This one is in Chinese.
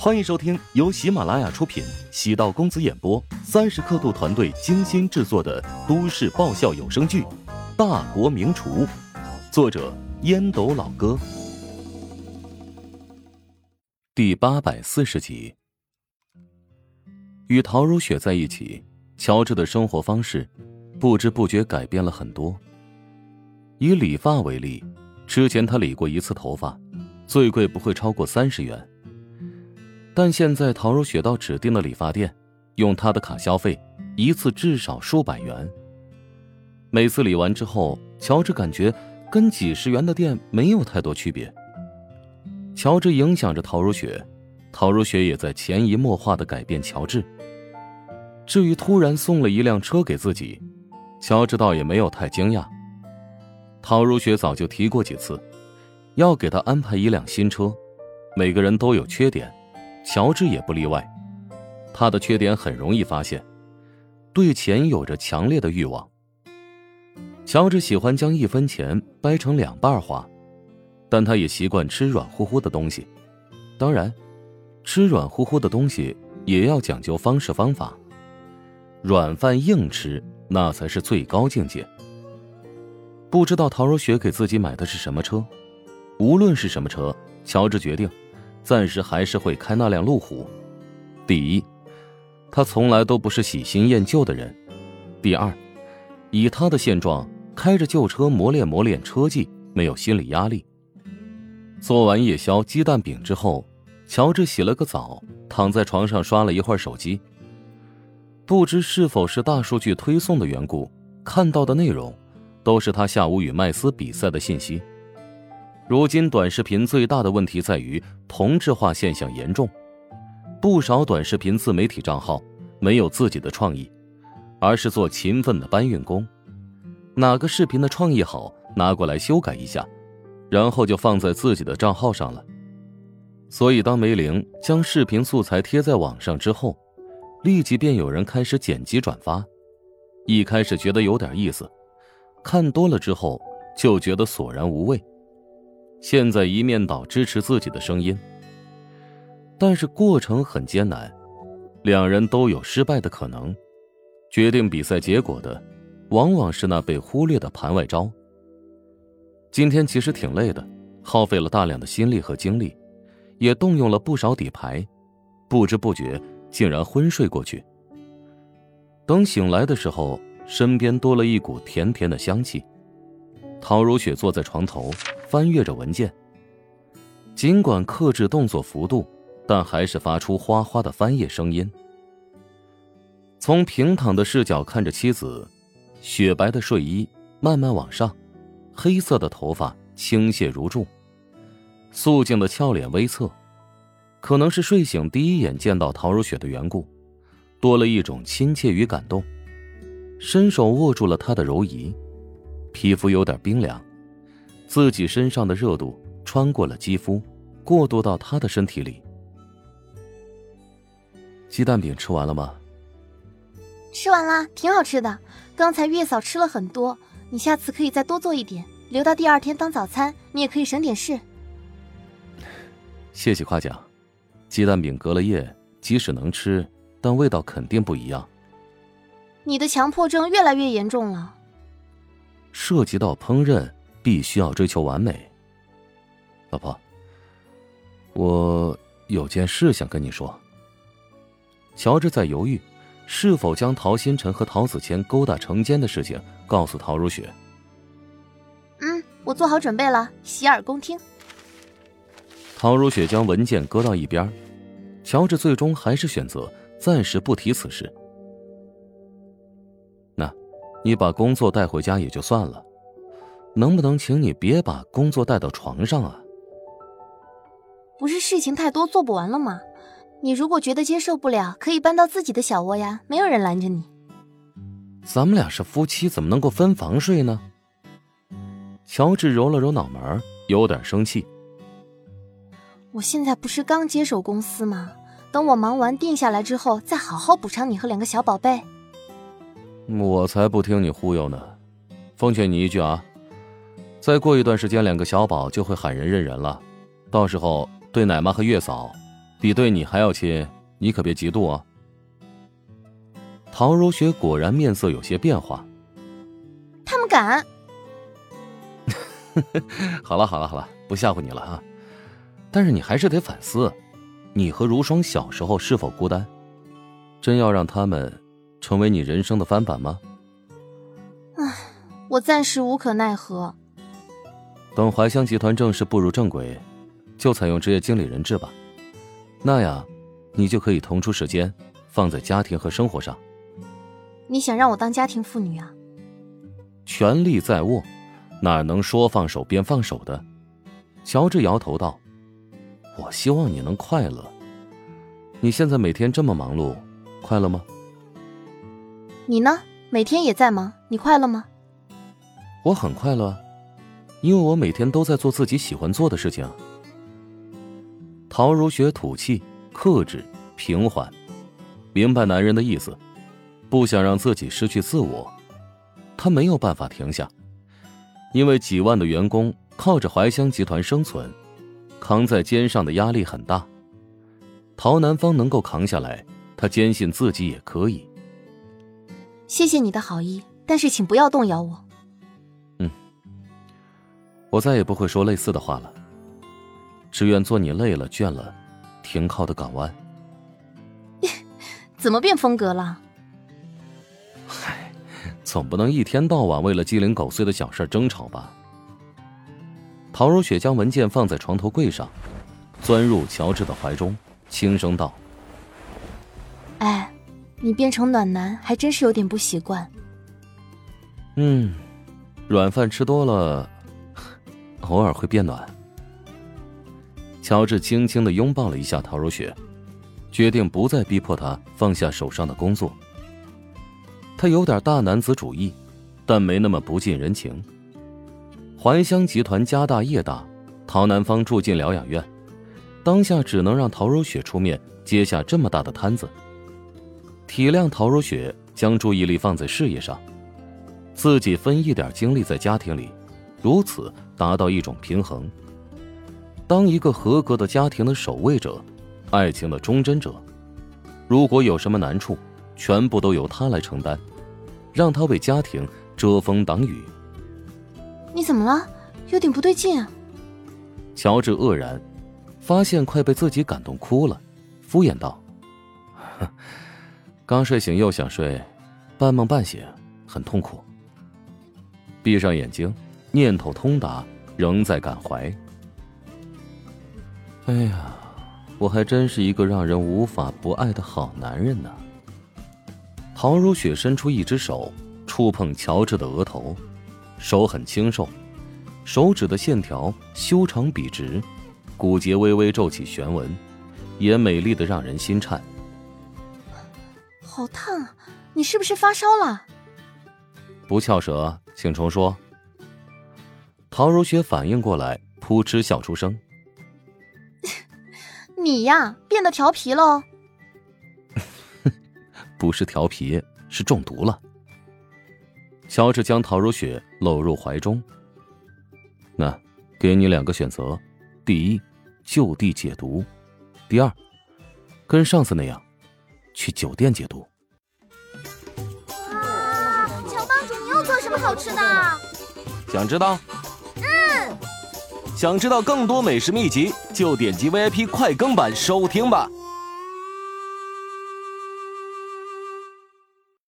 欢迎收听由喜马拉雅出品，喜到公子演播，30刻度团队精心制作的都市爆笑有声剧《大国名厨》，作者烟斗老哥，第840集。与陶如雪在一起，乔治的生活方式不知不觉改变了很多。以理发为例，之前他理过一次头发，最贵不会超过30元。但现在陶如雪到指定的理发店，用她的卡消费，一次至少数百元。每次理完之后，乔治感觉跟几十元的店没有太多区别。乔治影响着陶如雪，陶如雪也在潜移默化地改变乔治。至于突然送了一辆车给自己，乔治倒也没有太惊讶。陶如雪早就提过几次，要给他安排一辆新车。每个人都有缺点，乔治也不例外，他的缺点很容易发现，对钱有着强烈的欲望。乔治喜欢将1分钱掰成2半花，但他也习惯吃软乎乎的东西。当然，吃软乎乎的东西也要讲究方式方法，软饭硬吃那才是最高境界。不知道陶如雪给自己买的是什么车，无论是什么车，乔治决定暂时还是会开那辆路虎。第一，他从来都不是喜新厌旧的人；第二，以他的现状，开着旧车磨练车技，没有心理压力。做完夜宵鸡蛋饼之后，乔治洗了个澡，躺在床上刷了一会儿手机。不知是否是大数据推送的缘故，看到的内容都是他下午与麦斯比赛的信息。如今短视频最大的问题在于同质化现象严重，不少短视频自媒体账号没有自己的创意，而是做勤奋的搬运工，哪个视频的创意好拿过来修改一下，然后就放在自己的账号上了。所以当梅玲将视频素材贴在网上之后，立即便有人开始剪辑转发。一开始觉得有点意思，看多了之后就觉得索然无味，现在一面倒支持自己的声音。但是过程很艰难，两人都有失败的可能，决定比赛结果的往往是那被忽略的盘外招。今天其实挺累的，耗费了大量的心力和精力，也动用了不少底牌，不知不觉竟然昏睡过去。等醒来的时候，身边多了一股甜甜的香气。陶如雪坐在床头翻阅着文件，尽管克制动作幅度，但还是发出哗哗的翻页声音。从平躺的视角看着妻子，雪白的睡衣慢慢往上，黑色的头发倾泻如注，素净的俏脸微侧。可能是睡醒第一眼见到陶如雪的缘故，多了一种亲切与感动，伸手握住了她的柔荑，皮肤有点冰凉，自己身上的热度穿过了肌肤，过渡到他的身体里。鸡蛋饼吃完了吗？吃完了，挺好吃的。刚才月嫂吃了很多，你下次可以再多做一点，留到第二天当早餐，你也可以省点事。谢谢夸奖。鸡蛋饼隔了夜，即使能吃，但味道肯定不一样。你的强迫症越来越严重了。涉及到烹饪，必须要追求完美。老婆，我有件事想跟你说。乔治在犹豫是否将陶新辰和陶子谦勾搭成奸的事情告诉陶如雪。我做好准备了，洗耳恭听。陶如雪将文件搁到一边，乔治最终还是选择暂时不提此事。那你把工作带回家也就算了，能不能请你别把工作带到床上啊？不是事情太多做不完了吗？你如果觉得接受不了，可以搬到自己的小窝呀，没有人拦着你。咱们俩是夫妻，怎么能够分房睡呢？乔治揉了揉脑门，有点生气。我现在不是刚接手公司吗？等我忙完定下来之后，再好好补偿你和2个小宝贝。我才不听你忽悠呢。奉劝你一句啊，再过一段时间，2个小宝就会喊人认人了，到时候对奶妈和月嫂比对你还要亲，你可别嫉妒啊。陶如雪果然面色有些变化。他们敢？好了，不吓唬你了啊。但是你还是得反思，你和如霜小时候是否孤单？真要让他们成为你人生的翻版吗？唉，我暂时无可奈何。等怀香集团正式步入正轨，就采用职业经理人制吧。那样，你就可以腾出时间放在家庭和生活上。你想让我当家庭妇女啊？权力在握，哪能说放手便放手的？乔治摇头道：“我希望你能快乐。你现在每天这么忙碌，快乐吗？你呢？每天也在忙，你快乐吗？我很快乐。”因为我每天都在做自己喜欢做的事情。陶如雪吐气，克制平缓，明白男人的意思，不想让自己失去自我。他没有办法停下，因为几万的员工靠着怀香集团生存，扛在肩上的压力很大。陶南方能够扛下来，他坚信自己也可以。谢谢你的好意，但是请不要动摇我。我再也不会说类似的话了，只愿做你累了倦了停靠的港湾。怎么变风格了？唉，总不能一天到晚为了鸡零狗碎的小事争吵吧。陶如雪将文件放在床头柜上，钻入乔治的怀中，轻声道：哎，你变成暖男还真是有点不习惯。软饭吃多了偶尔会变暖。乔治轻轻地拥抱了一下陶如雪，决定不再逼迫她放下手上的工作。他有点大男子主义，但没那么不近人情。怀香集团家大业大，陶南方住进疗养院，当下只能让陶如雪出面接下这么大的摊子。体谅陶如雪将注意力放在事业上，自己分一点精力在家庭里，如此达到一种平衡。当一个合格的家庭的守卫者，爱情的忠贞者，如果有什么难处，全部都由他来承担，让他为家庭遮风挡雨。你怎么了？有点不对劲啊。乔治愕然，发现快被自己感动哭了，敷衍道：刚睡醒又想睡，半梦半醒，很痛苦。闭上眼睛，念头通达，仍在感怀。哎呀，我还真是一个让人无法不爱的好男人呢。陶如雪伸出一只手触碰乔治的额头，手很清瘦，手指的线条修长笔直，骨节微微皱起旋纹，也美丽得让人心颤。好烫啊，你是不是发烧了？不翘舌，请重说。陶如雪反应过来，扑哧笑出声。你呀，变得调皮喽。不是调皮，是中毒了。乔治将陶如雪搂入怀中。那，给你两个选择：第一，就地解毒；第二，跟上次那样，去酒店解毒。哇，乔帮主，你又做什么好吃的？想知道？想知道更多美食秘籍，就点击 VIP 快更版收听吧。